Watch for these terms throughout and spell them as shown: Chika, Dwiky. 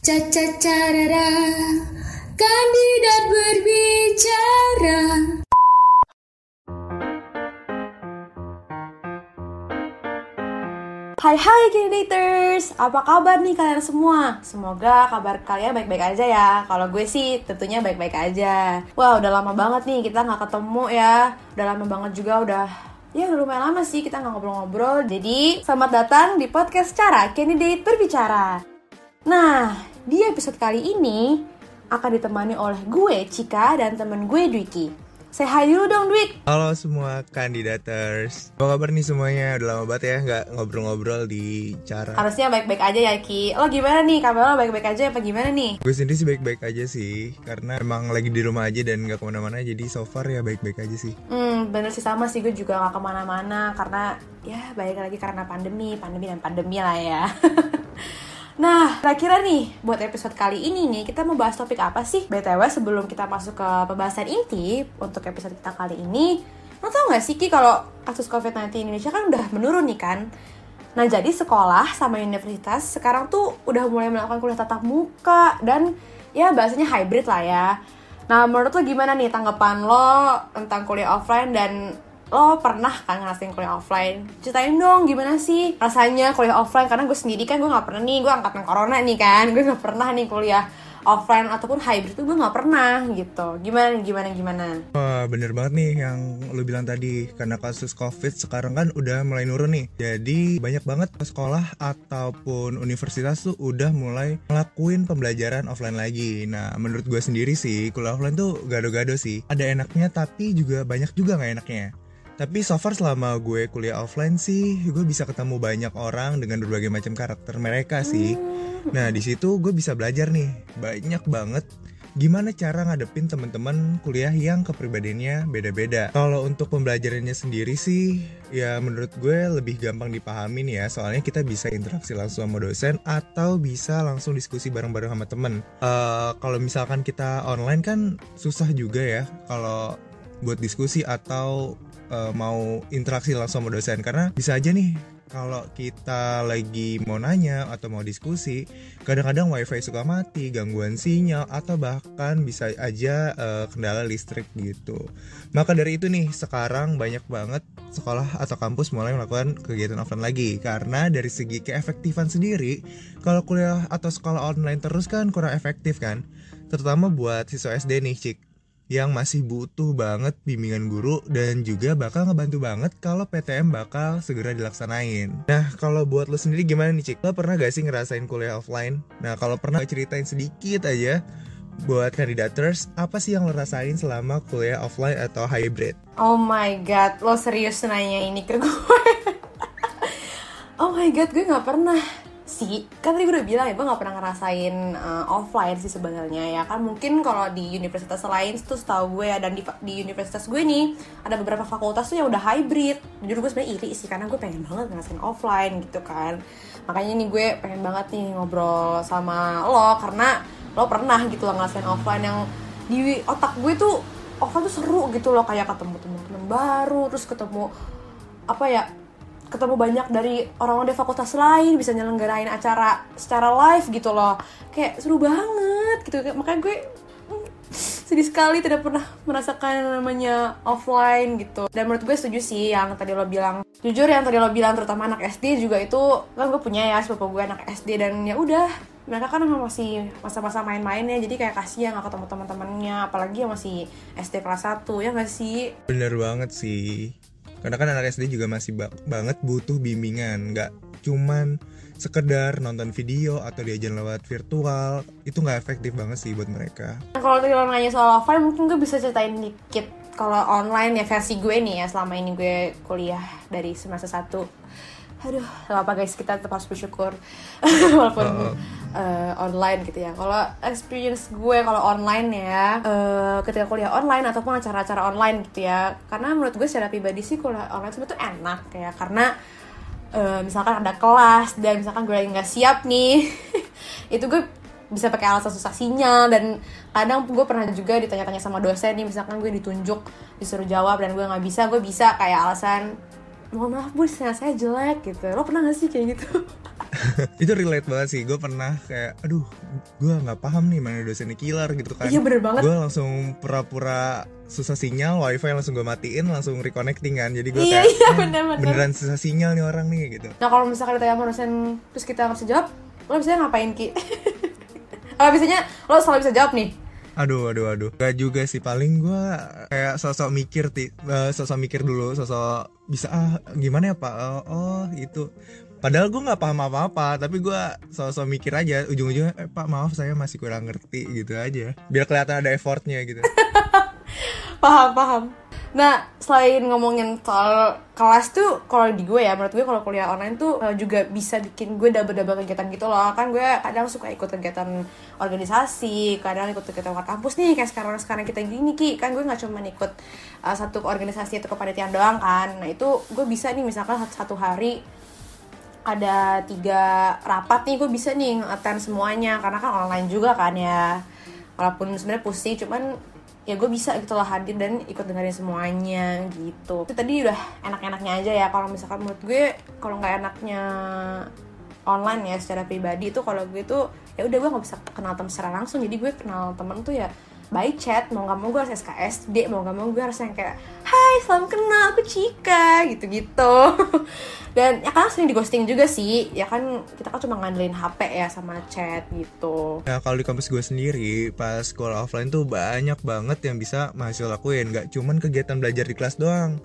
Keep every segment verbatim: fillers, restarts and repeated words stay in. Cacacarara, kandidat berbicara. Hai hai Candidaters, apa kabar nih kalian semua? Semoga kabar kalian baik-baik aja ya. Kalau gue sih tentunya baik-baik aja. Wah, wow, udah lama banget nih kita gak ketemu ya. Udah lama banget juga, udah ya udah lumayan lama sih kita gak ngobrol-ngobrol. Jadi selamat datang di podcast Cara Candidate Berbicara. Nah, di episode kali ini akan ditemani oleh gue Chika dan temen gue Dwiky. Say hi dulu dong, Dwik. Halo semua kandidaters. Apa kabar nih semuanya? Udah lama banget ya nggak ngobrol-ngobrol di Cara. Harusnya baik-baik aja ya, Ki. Lo gimana nih? Kabar lo baik-baik aja apa gimana nih? Gue sendiri sih baik-baik aja sih, karena emang lagi di rumah aja dan nggak kemana-mana. Jadi so far ya baik-baik aja sih. Hmm, bener sih, sama sih. Gue juga nggak kemana-mana karena ya balik lagi karena pandemi, pandemi dan pandemi lah ya. Nah, kira-kira nih, buat episode kali ini nih, kita mau bahas topik apa sih? B T W sebelum kita masuk ke pembahasan inti untuk episode kita kali ini, lo tau gak sih Ki, kalau kasus covid sembilan belas Indonesia kan udah menurun nih kan? Nah, jadi sekolah sama universitas sekarang tuh udah mulai melakukan kuliah tatap muka dan ya bahasanya hybrid lah ya. Nah, menurut lo gimana nih tanggapan lo tentang kuliah offline dan lo pernah kan ngerasain kuliah offline? Ceritain dong gimana sih rasanya kuliah offline, karena gue sendiri kan gue gak pernah nih, gue angkatan corona nih kan, gue gak pernah nih kuliah offline ataupun hybrid tuh gue gak pernah gitu. Gimana, gimana, gimana? Wah, bener banget nih yang lo bilang tadi, karena kasus covid sekarang kan udah mulai nurun nih. Jadi banyak banget sekolah ataupun universitas tuh udah mulai ngelakuin pembelajaran offline lagi. Nah, menurut gue sendiri sih kuliah offline tuh gado-gado sih. Ada enaknya tapi juga banyak juga gak enaknya. Tapi so far selama gue kuliah offline sih, gue bisa ketemu banyak orang dengan berbagai macam karakter mereka sih. Nah, di situ gue bisa belajar nih banyak banget gimana cara ngadepin teman-teman kuliah yang kepribadiannya beda-beda. Kalau untuk pembelajarannya sendiri sih, ya menurut gue lebih gampang dipahamin ya, soalnya kita bisa interaksi langsung sama dosen atau bisa langsung diskusi bareng-bareng sama temen. Uh, kalau misalkan kita online kan susah juga ya kalau buat diskusi atau Uh, mau interaksi langsung sama dosen, karena bisa aja nih kalau kita lagi mau nanya atau mau diskusi, kadang-kadang wifi suka mati, gangguan sinyal, atau bahkan bisa aja uh, kendala listrik gitu. Maka dari itu nih, sekarang banyak banget sekolah atau kampus mulai melakukan kegiatan offline lagi, karena dari segi keefektifan sendiri, kalau kuliah atau sekolah online terus kan kurang efektif kan, terutama buat siswa S D nih, Cik, yang masih butuh banget bimbingan guru dan juga bakal ngebantu banget kalau P T M bakal segera dilaksanain. Nah, kalau buat lo sendiri gimana nih, Cik? Lo pernah gak sih ngerasain kuliah offline? Nah, kalau pernah ceritain sedikit aja buat kandidaters, apa sih yang lo rasain selama kuliah offline atau hybrid? Oh my god, lo serius nanya ini ke gue? Oh my god, gue gak pernah sih, kan tadi gue udah bilang ya, gue gak pernah ngerasain uh, offline sih sebenarnya ya kan. Mungkin kalau di universitas lain tuh setahu gue, dan di, di universitas gue nih ada beberapa fakultas tuh yang udah hybrid. Jujur gue sebenarnya iri sih, karena gue pengen banget ngerasain offline gitu kan. Makanya nih gue pengen banget nih ngobrol sama lo, karena lo pernah gitu lo ngerasain offline yang di otak gue tuh offline tuh seru gitu loh, kayak ketemu teman-teman baru, terus ketemu apa ya, ketemu banyak dari orang-orang dari fakultas lain, bisa nyelenggarain acara secara live gitu loh, kayak seru banget gitu. Makanya gue mm, sedih sekali tidak pernah merasakan namanya offline gitu. Dan menurut gue setuju sih yang tadi lo bilang, jujur yang tadi lo bilang, terutama anak S D juga itu kan gue punya ya sepupu gue anak S D, dan ya udah mereka kan masih masa-masa main-mainnya, jadi kayak kasihan gak ketemu teman-temannya, apalagi yang masih S D kelas satu, ya nggak sih? Bener banget sih. Karena kan anak S D juga masih ba- banget butuh bimbingan, nggak cuman sekedar nonton video atau diajar lewat virtual, itu nggak efektif banget sih buat mereka. Kalau tadi lo nanya soal offline, mungkin gue bisa ceritain dikit kalau online ya versi gue nih ya, selama ini gue kuliah dari semester satu. Aduh, gak apa guys, kita tetap harus bersyukur walaupun uh. Uh, online gitu ya. Kalau experience gue kalau online ya, uh, ketika kuliah online ataupun acara-acara online gitu ya, karena menurut gue secara pribadi sih kuliah online sebenernya tuh enak ya, karena uh, misalkan ada kelas dan misalkan gue lagi gak siap nih itu gue bisa pakai alasan susah sinyal. Dan kadang gue pernah juga ditanya-tanya sama dosen nih, misalkan gue ditunjuk disuruh jawab dan gue gak bisa, gue bisa kayak alasan mohon maaf bu, sinyal saya jelek gitu. Lo pernah gak sih kayak gitu? Itu relate banget sih. Gue pernah kayak, aduh, gue nggak paham nih mana dosennya killer gitu kan. Iya bener banget. Gue langsung pura-pura susah sinyal wifi, langsung gue matiin, langsung reconnecting kan. Jadi gue kayak, iya, iya, bener, bener. beneran susah sinyal nih orang nih gitu. Nah kalau misalkan ditanya sama dosen terus kita nggak bisa jawab, lo biasanya ngapain Ki? Kalau biasanya lo selalu bisa jawab nih. Aduh, aduh, aduh. Gak juga sih, paling gue kayak sosok mikir, ti, uh, sosok mikir dulu, sosok bisa ah gimana ya Pak, uh, oh itu. Padahal gue nggak paham apa-apa, tapi gue sosok mikir aja. Ujung-ujungnya, eh, Pak maaf saya masih kurang ngerti gitu aja. Biar kelihatan ada effortnya gitu. Paham, paham. Nah, selain ngomongin soal kelas tuh, kalau di gue ya, menurut gue kalau kuliah online tuh juga bisa bikin gue double-double kegiatan gitu loh. Kan gue kadang suka ikut kegiatan organisasi, kadang ikut kegiatan kampus nih, kayak sekarang-sekarang kita gini Ki. Kan gue gak cuma ikut uh, satu organisasi atau kepanitiaan doang kan. Nah itu gue bisa nih, misalkan satu hari ada tiga rapat nih, gue bisa nih nge-attend semuanya. Karena kan online juga kan ya, walaupun sebenarnya pusing, cuman ya gue bisa gitu loh hadir dan ikut dengerin semuanya gitu. Itu tadi udah enak-enaknya aja ya. Kalau misalkan menurut gue, kalau nggak enaknya online ya secara pribadi itu, kalau gue tuh ya udah gue nggak bisa kenal temen secara langsung. Jadi gue kenal temen tuh ya by chat. Mau nggak mau gue harus S K S D, mau nggak mau gue harus yang kayak hai salam kenal aku Chika gitu-gitu. Dan ya kan sering di ghosting juga sih ya kan, kita kan cuma ngandelin H P ya sama chat gitu. Nah kalau di kampus gue sendiri pas sekolah offline tuh banyak banget yang bisa mahasiswa lakuin, nggak cuman kegiatan belajar di kelas doang.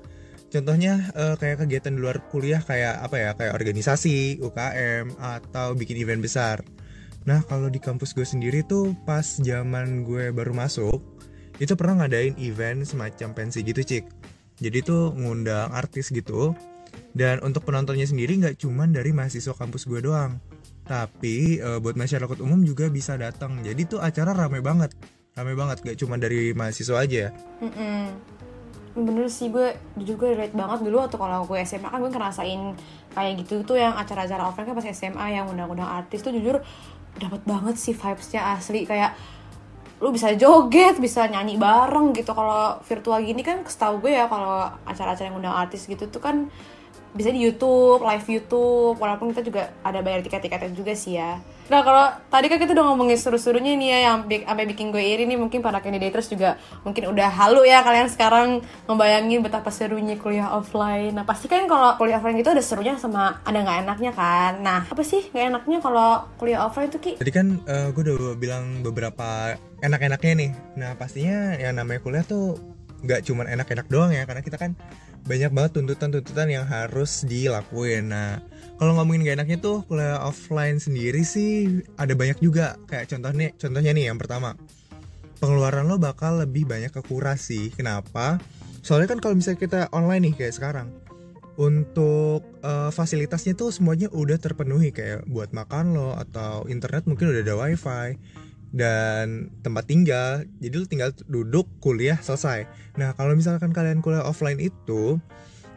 Contohnya eh, kayak kegiatan di luar kuliah kayak apa ya, kayak organisasi, U K M, atau bikin event besar. Nah kalau di kampus gue sendiri tuh pas zaman gue baru masuk itu pernah ngadain event semacam pensi gitu Cik. Jadi tuh ngundang artis gitu, dan untuk penontonnya sendiri nggak cuma dari mahasiswa kampus gue doang, tapi eh, buat masyarakat umum juga bisa datang. Jadi tuh acara rame banget, rame banget nggak cuma dari mahasiswa aja. Mm-mm. Bener sih, gue juga relate banget dulu waktu kalau gue S M A kan gue ngerasain kayak gitu tuh yang acara-acara offline kan pas S M A yang undang-undang artis tuh jujur dapat banget sih vibes-nya asli, kayak lu bisa joget, bisa nyanyi bareng gitu. Kalau virtual gini kan setahu gue ya kalau acara-acara yang undang artis gitu tuh kan bisa di YouTube, live YouTube, walaupun kita juga ada bayar tiket-tiketnya juga sih ya. Nah kalau tadi kan kita udah ngomongin seru-serunya nih ya, yang sampai bikin gue iri nih, mungkin para candidators juga mungkin udah halu ya kalian sekarang ngebayangin betapa serunya kuliah offline. Nah pasti kan kalau kuliah offline itu ada serunya sama ada nggak enaknya kan. Nah apa sih nggak enaknya kalau kuliah offline tuh Ki? Tadi kan uh, gue udah bilang beberapa enak-enaknya nih. Nah pastinya yang namanya kuliah tuh nggak cuma enak-enak doang ya, karena kita kan banyak banget tuntutan-tuntutan yang harus dilakuin. Nah, kalau ngomongin gak enaknya tuh kuliah offline sendiri sih ada banyak juga. Kayak contohnya, contohnya nih yang pertama, pengeluaran lo bakal lebih banyak kekuras sih. Kenapa? Soalnya kan kalau misalnya kita online nih kayak sekarang, untuk uh, fasilitasnya tuh semuanya udah terpenuhi, kayak buat makan lo atau internet mungkin udah ada wifi dan tempat tinggal, jadi lu tinggal duduk, kuliah, selesai. Nah kalau misalkan kalian kuliah offline itu,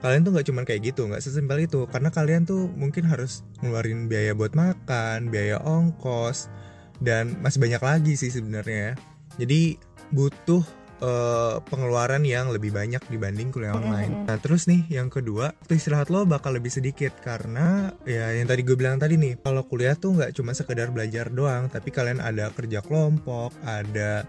kalian tuh nggak cuma kayak gitu, nggak sesimpel itu, karena kalian tuh mungkin harus ngeluarin biaya buat makan, biaya ongkos, dan masih banyak lagi sih sebenarnya. Jadi butuh uh, pengeluaran yang lebih banyak dibanding kuliah online. Nah terus nih yang kedua, istirahat lo bakal lebih sedikit, karena ya yang tadi gue bilang tadi nih, kalau kuliah tuh nggak cuma sekedar belajar doang, tapi kalian ada kerja kelompok, ada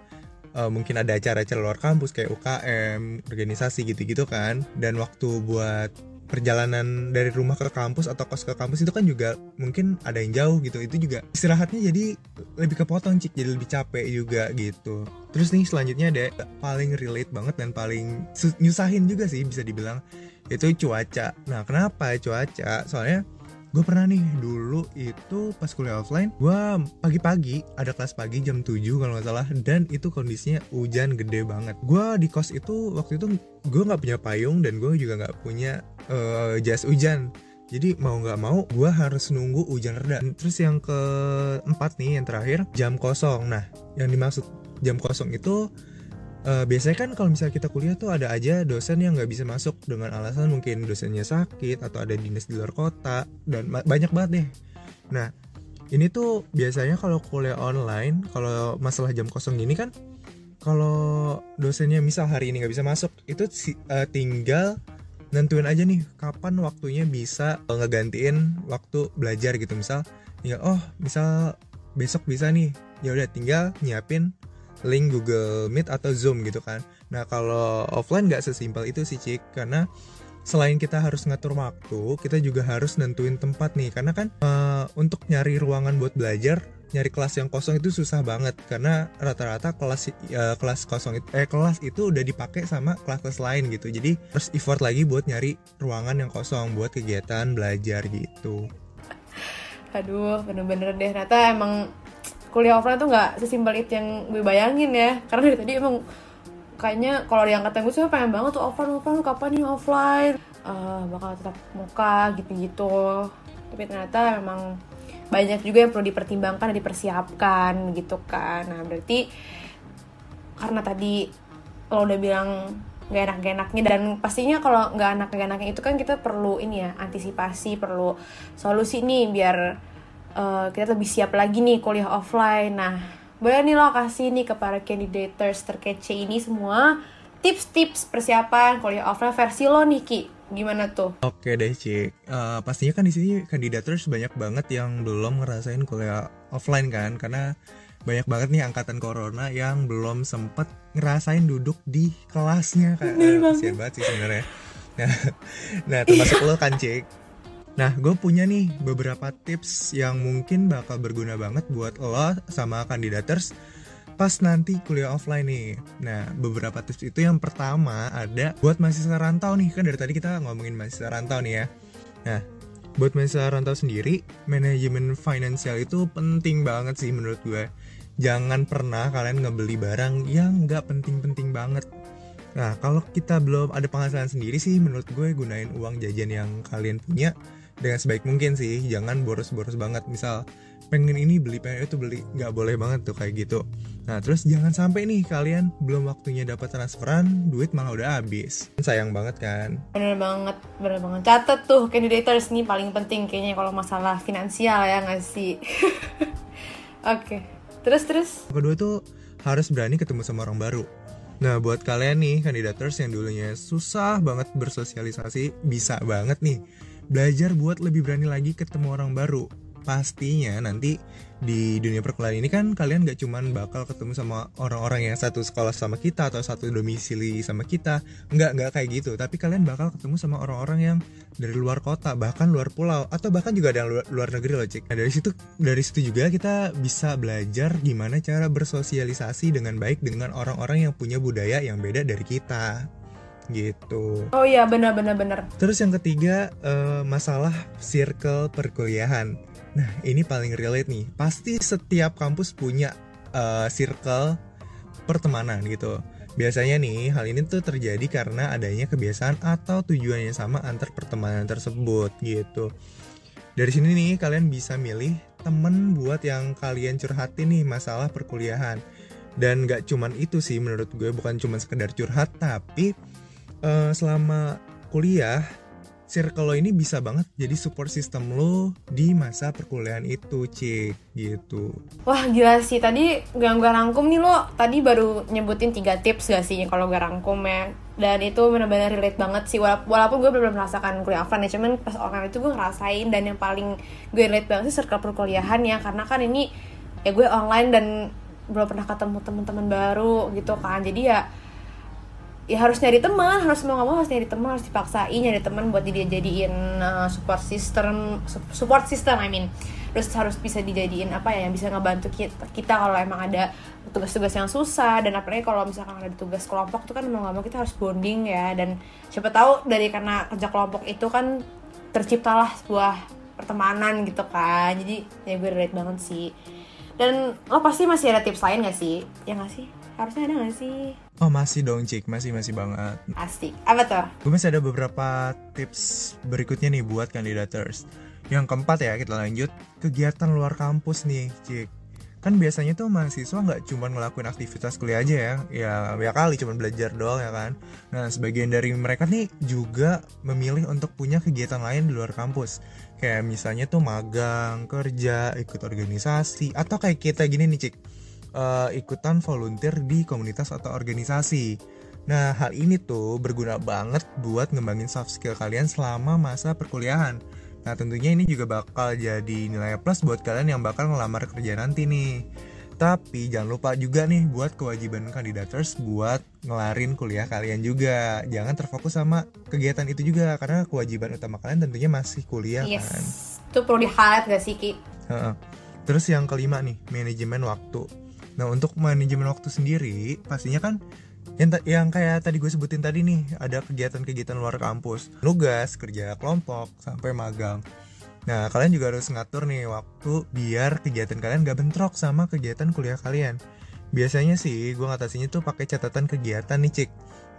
uh, mungkin ada acara-acara luar kampus kayak U K M, organisasi gitu-gitu kan. Dan waktu buat perjalanan dari rumah ke kampus atau kos ke kampus itu kan juga mungkin ada yang jauh gitu, itu juga istirahatnya jadi lebih kepotong Cik, jadi lebih capek juga gitu. Terus nih selanjutnya ada paling relate banget dan paling su- nyusahin juga sih bisa dibilang, itu cuaca. Nah kenapa cuaca? Soalnya gue pernah nih dulu itu pas kuliah offline, gue pagi-pagi ada kelas pagi jam tujuh kalau gak salah, dan itu kondisinya hujan gede banget. Gue di kos itu waktu itu gue gak punya payung dan gue juga gak punya uh, jas hujan. Jadi mau gak mau gue harus nunggu hujan reda. Terus yang keempat nih yang terakhir, jam kosong. Nah yang dimaksud jam kosong itu Uh, biasanya kan kalau misalnya kita kuliah tuh ada aja dosen yang gak bisa masuk dengan alasan mungkin dosennya sakit atau ada dinas di luar kota, dan ma- banyak banget deh. Nah ini tuh biasanya kalau kuliah online, kalau masalah jam kosong gini kan, kalau dosennya misal hari ini gak bisa masuk, itu uh, tinggal nentuin aja nih kapan waktunya bisa ngegantiin waktu belajar gitu. Misal tinggal oh misal besok bisa nih, ya udah tinggal nyiapin link Google Meet atau Zoom gitu kan. Nah kalau offline nggak sesimpel itu sih Cik, karena selain kita harus ngatur waktu, kita juga harus nentuin tempat nih, karena kan uh, untuk nyari ruangan buat belajar, nyari kelas yang kosong itu susah banget, karena rata-rata kelas uh, kelas kosong itu, eh kelas itu udah dipakai sama kelas-kelas lain gitu. Jadi harus effort lagi buat nyari ruangan yang kosong buat kegiatan belajar gitu. Aduh, bener-bener deh, ternyata emang kuliah offline tuh nggak sesimpel itu yang gue bayangin ya. Karena dari tadi emang kayaknya kalau di angkatan gue sih pengen banget tuh offline, offline, kapan nih offline? Uh, bakal tetap muka gitu-gitu. Tapi ternyata memang banyak juga yang perlu dipertimbangkan dan dipersiapkan gitu kan. Nah berarti karena tadi lo udah bilang gak enak-enaknya, dan pastinya kalau gak enak-enaknya itu kan kita perlu ini ya, antisipasi, perlu solusi nih biar uh, kita lebih siap lagi nih kuliah offline. Nah boleh nih lo kasih nih ke para candidators terkece ini semua tips-tips persiapan kuliah offline versi lo nih Ki, gimana tuh? Oke deh Cik, uh, pastinya kan di sini candidators banyak banget yang belum ngerasain kuliah offline kan, karena banyak banget nih angkatan corona yang belum sempet ngerasain duduk di kelasnya kan. Kasian banget sih sebenarnya. Nah, nah termasuk lo kan Cik. Nah gue punya nih beberapa tips yang mungkin bakal berguna banget buat lo sama candidators pas nanti kuliah offline nih. Nah beberapa tips itu yang pertama ada buat mahasiswa rantau nih. Kan dari tadi kita ngomongin mahasiswa rantau nih ya. Nah buat mahasiswa rantau sendiri, manajemen finansial itu penting banget sih menurut gue. Jangan pernah kalian ngebeli barang yang nggak penting-penting banget. Nah, kalau kita belum ada penghasilan sendiri sih, menurut gue gunain uang jajan yang kalian punya dengan sebaik mungkin sih. Jangan boros-boros banget. Misal, pengen ini beli, pengen itu beli. Nggak boleh banget tuh kayak gitu. Nah, terus jangan sampai nih kalian belum waktunya dapat transferan, duit malah udah habis. Sayang banget kan? Bener banget, bener banget. Catat tuh, candidators nih paling penting kayaknya kalau masalah finansial ya nggak sih? Oke. Okay. Terus-terus? Kedua tuh harus berani ketemu sama orang baru. Nah buat kalian nih candidators yang dulunya susah banget bersosialisasi, bisa banget nih belajar buat lebih berani lagi ketemu orang baru. Pastinya nanti di dunia perkuliahan ini kan kalian gak cuman bakal ketemu sama orang-orang yang satu sekolah sama kita atau satu domisili sama kita. Enggak, enggak kayak gitu. Tapi kalian bakal ketemu sama orang-orang yang dari luar kota, bahkan luar pulau, atau bahkan juga ada yang luar, luar negeri loh Cik. Nah dari situ, dari situ juga kita bisa belajar gimana cara bersosialisasi dengan baik dengan orang-orang yang punya budaya yang beda dari kita gitu. Oh iya benar-benar benar. Terus yang ketiga uh, masalah circle perkuliahan. Nah ini paling relate nih, pasti setiap kampus punya uh, circle pertemanan gitu. Biasanya nih hal ini tuh terjadi karena adanya kebiasaan atau tujuannya sama antar pertemanan tersebut gitu. Dari sini nih kalian bisa milih temen buat yang kalian curhatin nih masalah perkuliahan. Dan gak cuman itu sih menurut gue, bukan cuman sekedar curhat, tapi uh, selama kuliah circle lo ini bisa banget jadi support system lo di masa perkuliahan itu, Cik, gitu. Wah, gila sih. Tadi yang gue rangkum nih lo, tadi baru nyebutin tiga tips gak sih kalau gue rangkum ya. Dan itu benar-benar relate banget sih. Walaupun gue belum merasakan kuliah offline ya, cuman pas orang itu gue ngerasain. Dan yang paling gue relate banget sih circle perkuliahan ya. Karena kan ini ya gue online dan belum pernah ketemu teman-teman baru gitu kan. Jadi ya ya harus nyari teman, harus mau nggak mau harus nyari teman, harus dipaksain nyari teman buat dia jadiin uh, support system, support system I mean. Terus harus bisa dijadiin apa ya yang bisa ngebantu kita, kita kalau emang ada tugas-tugas yang susah, dan apalagi kalau misalkan ada tugas kelompok itu kan mau nggak mau kita harus bonding ya. Dan siapa tahu dari karena kerja kelompok itu kan terciptalah sebuah pertemanan gitu kan. Jadi ya gue relate banget sih. Dan lo pasti masih ada tips lain nggak sih? Ya nggak sih? Harusnya ada gak sih? Oh masih dong Cik, masih-masih banget. Asik, apa tuh? Gue masih ada beberapa tips berikutnya nih buat candidators. Yang keempat ya, kita lanjut. Kegiatan luar kampus nih Cik. Kan biasanya tuh mahasiswa gak cuma ngelakuin aktivitas kuliah aja ya. Ya, ya kali cuma belajar doang ya kan. Nah sebagian dari mereka nih juga memilih untuk punya kegiatan lain di luar kampus. Kayak misalnya tuh magang, kerja, ikut organisasi, atau kayak kita gini nih Cik. Uh, ikutan volunteer di komunitas atau organisasi. Nah, hal ini tuh berguna banget buat ngembangin soft skill kalian selama masa perkuliahan. Nah, tentunya ini juga bakal jadi nilai plus buat kalian yang bakal ngelamar kerja nanti nih. Tapi jangan lupa juga nih buat kewajiban kandidaters buat ngelarin kuliah kalian juga. Jangan terfokus sama kegiatan itu juga, karena kewajiban utama kalian tentunya masih kuliah, yes. Kan? Itu perlu di-highlight gak sih, Ki? Uh-uh. Terus yang kelima nih, manajemen waktu. Nah, untuk manajemen waktu sendiri, pastinya kan Yang, t- yang kayak tadi gue sebutin tadi nih, ada kegiatan-kegiatan luar kampus, nugas, kerja kelompok, sampai magang. Nah, kalian juga harus ngatur nih waktu biar kegiatan kalian gak bentrok sama kegiatan kuliah kalian. Biasanya sih gue ngatasinnya tuh pakai catatan kegiatan nih, Cik,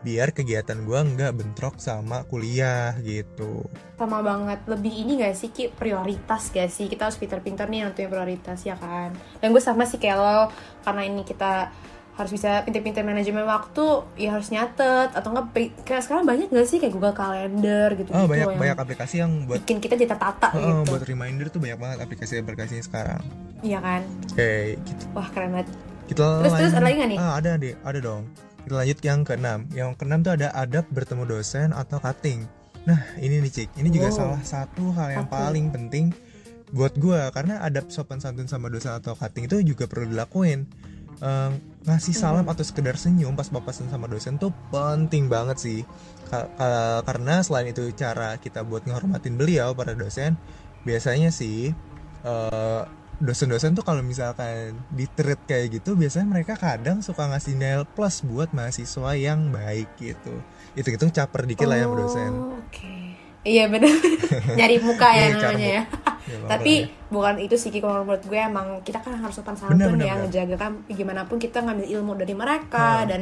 biar kegiatan gue gak bentrok sama kuliah gitu. Sama banget, lebih ini gak sih, Ki, prioritas gak sih? Kita harus pintar-pintar nih nantuin prioritas, ya kan? Dan gue sama sih kayak lo, karena ini kita harus bisa pintar-pintar manajemen waktu, ya harus nyatet atau enggak pri- kayak sekarang banyak nggak sih kayak Google Calendar gitu, oh, gitu banyak banyak aplikasi yang buat bikin kita jadi tata oh, gitu buat reminder tuh, banyak banget aplikasi-aplikasinya sekarang, iya kan? Kayak gitu, wah keren banget. Kita terus lanjut, terus ada lagi nggak nih? Ah, ada deh, ada dong. Kita lanjut yang keenam. Yang keenam tuh ada adab bertemu dosen atau cutting. Nah, ini nih, Cik, ini wow. juga salah satu hal yang cutting. Paling penting buat gue, karena adab sopan santun sama dosen atau cutting itu juga perlu dilakuin. Uh, ngasih salam atau sekedar senyum pas papasan sama dosen tuh penting banget sih, Ka- uh, karena selain itu cara kita buat menghormatin beliau para dosen. Biasanya sih uh, dosen-dosen tuh kalau misalkan di-treat kayak gitu, biasanya mereka kadang suka ngasih nilai plus buat mahasiswa yang baik gitu. Itu-itu caper dikit oh, lah ya sama dosen. Okay. Iya benar, nyari muka ya namanya ya. Ya, tapi ya. Bukan itu sih, kalau menurut gue emang kita kan harus sopan santun ya, ngejaga kan gimana pun kita ngambil ilmu dari mereka. hmm. Dan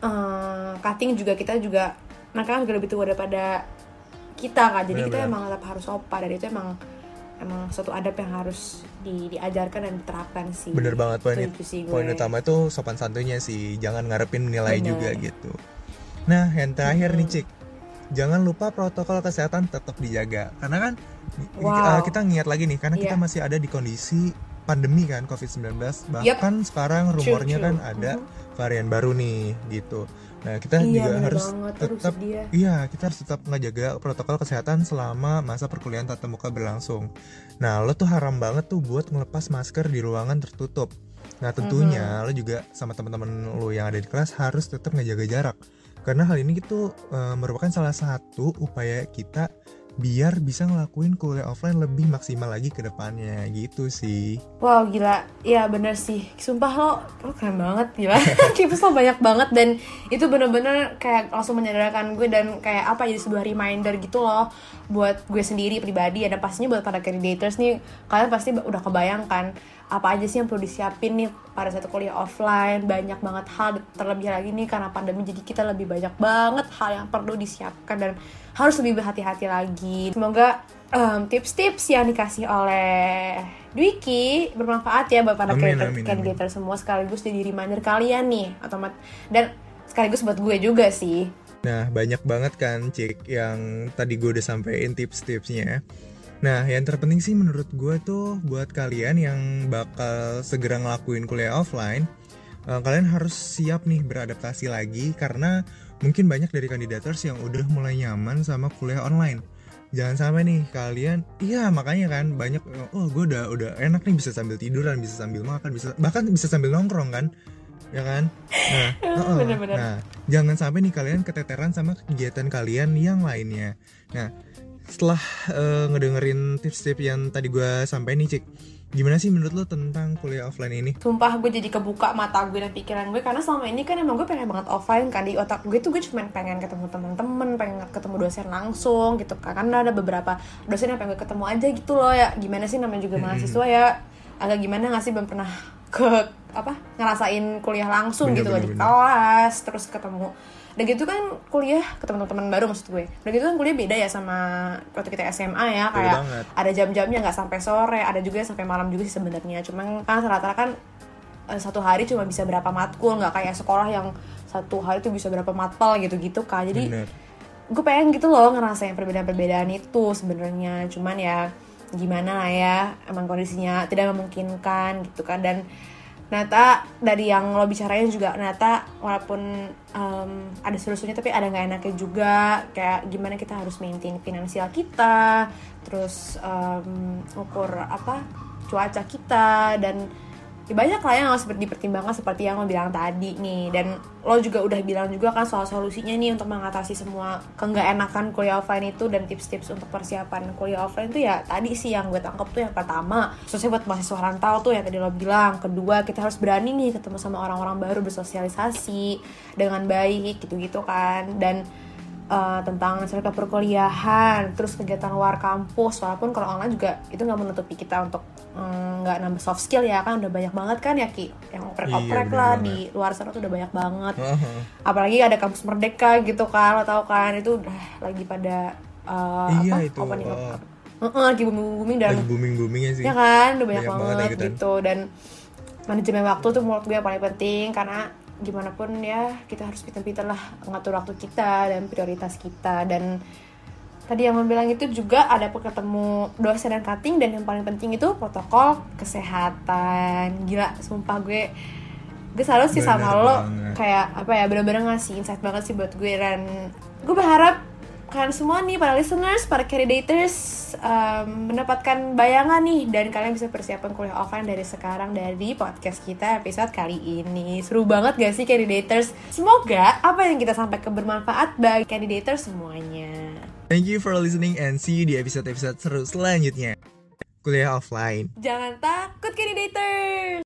um, cutting juga kita juga mereka kan juga lebih tua daripada kita kan, jadi bener, kita bener. Emang tetap harus sopan, dan itu emang emang suatu adab yang harus di, diajarkan dan diterapkan sih. Bener banget, poin itu, itu poin utama itu sopan santunnya sih, jangan ngarepin nilai bener. Juga gitu. Nah, yang terakhir hmm. nih, Cik, jangan lupa protokol kesehatan tetap dijaga, karena kan wow. kita ngingat lagi nih, karena yeah. kita masih ada di kondisi pandemi kan, covid sembilan belas. Bahkan yep. sekarang rumornya true, true. Kan ada mm-hmm. varian baru nih gitu. Nah, kita iya, juga harus banget. tetap iya, kita harus tetap ngejaga protokol kesehatan selama masa perkuliahan tatap muka berlangsung. Nah, lo tuh haram banget tuh buat ngelepas masker di ruangan tertutup. Nah, tentunya mm-hmm. lo juga sama teman-teman lo yang ada di kelas harus tetap ngejaga jarak, karena hal ini itu uh, merupakan salah satu upaya kita biar bisa ngelakuin kuliah offline lebih maksimal lagi ke depannya gitu sih. Wow, gila. Ya bener sih. Sumpah lo, lo keren banget, gila. Tips lo banyak banget, dan itu bener-bener kayak langsung menyadarkan gue, dan kayak apa, jadi sebuah reminder gitu loh buat gue sendiri pribadi, dan pastinya buat para candidators nih, kalian pasti udah kebayangkan apa aja sih yang perlu disiapin nih pada saat kuliah offline. Banyak banget hal, terlebih lagi nih karena pandemi, jadi kita lebih banyak banget hal yang perlu disiapkan dan harus lebih berhati-hati lagi. Semoga um, tips-tips yang dikasih oleh Dwiky bermanfaat ya buat para kandidat semua, sekaligus jadi reminder kalian nih otomat, dan sekaligus buat gue juga sih. Nah, banyak banget kan, Cik, yang tadi gue udah sampein tips-tipsnya. Nah, yang terpenting sih menurut gue tuh buat kalian yang bakal segera ngelakuin kuliah offline, uh, kalian harus siap nih beradaptasi lagi, karena mungkin banyak dari kandidaters yang udah mulai nyaman sama kuliah online. Jangan sampai nih kalian, iya makanya kan banyak, oh gue udah udah enak nih, bisa sambil tiduran, bisa sambil makan, bisa bahkan bisa sambil nongkrong kan, ya kan? Nah, oh, bener-bener. Nah, jangan sampai nih kalian keteteran sama kegiatan kalian yang lainnya. Nah, setelah uh, ngedengerin tips-tips yang tadi gue sampein nih, Cik, gimana sih menurut lo tentang kuliah offline ini? Sumpah, gue jadi kebuka mata gue dan pikiran gue, karena selama ini kan emang gue pengen banget offline kan. Di otak gue tuh gue cuma pengen ketemu teman-teman, pengen ketemu dosen langsung gitu kan, karena ada beberapa dosen yang pengen ketemu aja gitu loh ya. Gimana sih, namanya juga mahasiswa ya, agak gimana gak sih, belum pernah ke apa ngerasain kuliah langsung bener, gitu loh di kelas terus ketemu. Dan gitu kan kuliah ketemu teman-teman baru, maksud gue. Dan gitu kan kuliah beda ya sama waktu kita S M A ya, kayak ada jam-jamnya, nggak sampai sore, ada juga sampai malam juga sih sebenarnya. Cuman kan rata-rata kan satu hari cuma bisa berapa matkul, nggak kayak sekolah yang satu hari tuh bisa berapa matpel gitu-gitu kan. Jadi bener. Gue pengen gitu loh ngerasain perbedaan-perbedaan itu sebenarnya. Cuman ya gimana lah ya, emang kondisinya tidak memungkinkan gitu kan. Dan ternyata dari yang lo bicarain juga ternyata walaupun um, ada seru-serunya tapi ada nggak enaknya juga, kayak gimana kita harus maintain finansial kita, terus um, ukur apa cuaca kita, dan ya banyak lah yang harus dipertimbangkan seperti yang lo bilang tadi nih. Dan lo juga udah bilang juga kan soal solusinya nih untuk mengatasi semua keenggak enakan kuliah offline itu, dan tips-tips untuk persiapan kuliah offline itu ya tadi sih yang gue tangkap tuh yang pertama, khususnya buat mahasiswa rantau tuh yang tadi lo bilang. Kedua, kita harus berani nih ketemu sama orang-orang baru, bersosialisasi dengan baik gitu-gitu kan. Dan Uh, tentang cerita perkuliahan, terus kegiatan luar kampus, walaupun kalau online juga itu nggak menutupi kita untuk nggak mm, nambah soft skill ya kan, udah banyak banget kan ya Ki, yang oprek-oprek iya, lah bener. Di luar sana tuh udah banyak banget, uh-huh. apalagi ada kampus merdeka gitu kan, lo tau kan itu udah lagi pada uh, iya, apa itu, opening uh, up, uh-uh, lagi booming-booming dan lagi booming-boomingnya sih, ya kan, udah banyak, banyak banget, banget gitu. Dan manajemen waktu tuh menurut gue yang paling penting, karena gimana pun ya kita harus pintar-pintar lah ngatur waktu kita dan prioritas kita. Dan tadi yang bilang itu juga ada ketemu dosen dan cutting, dan yang paling penting itu protokol kesehatan. Gila, sumpah gue gue selalu sih bener sama banget. Lo kayak apa ya, bener-bener ngasih insight banget sih buat gue. Dan gue berharap kalian semua nih, para listeners, para candidators um, mendapatkan bayangan nih, dan kalian bisa persiapan kuliah offline dari sekarang, dari podcast kita episode kali ini. Seru banget gak sih candidators? Semoga apa yang kita sampaikan bermanfaat bagi candidators semuanya. Thank you for listening and see you di episode-episode seru selanjutnya. Kuliah offline, jangan takut candidators.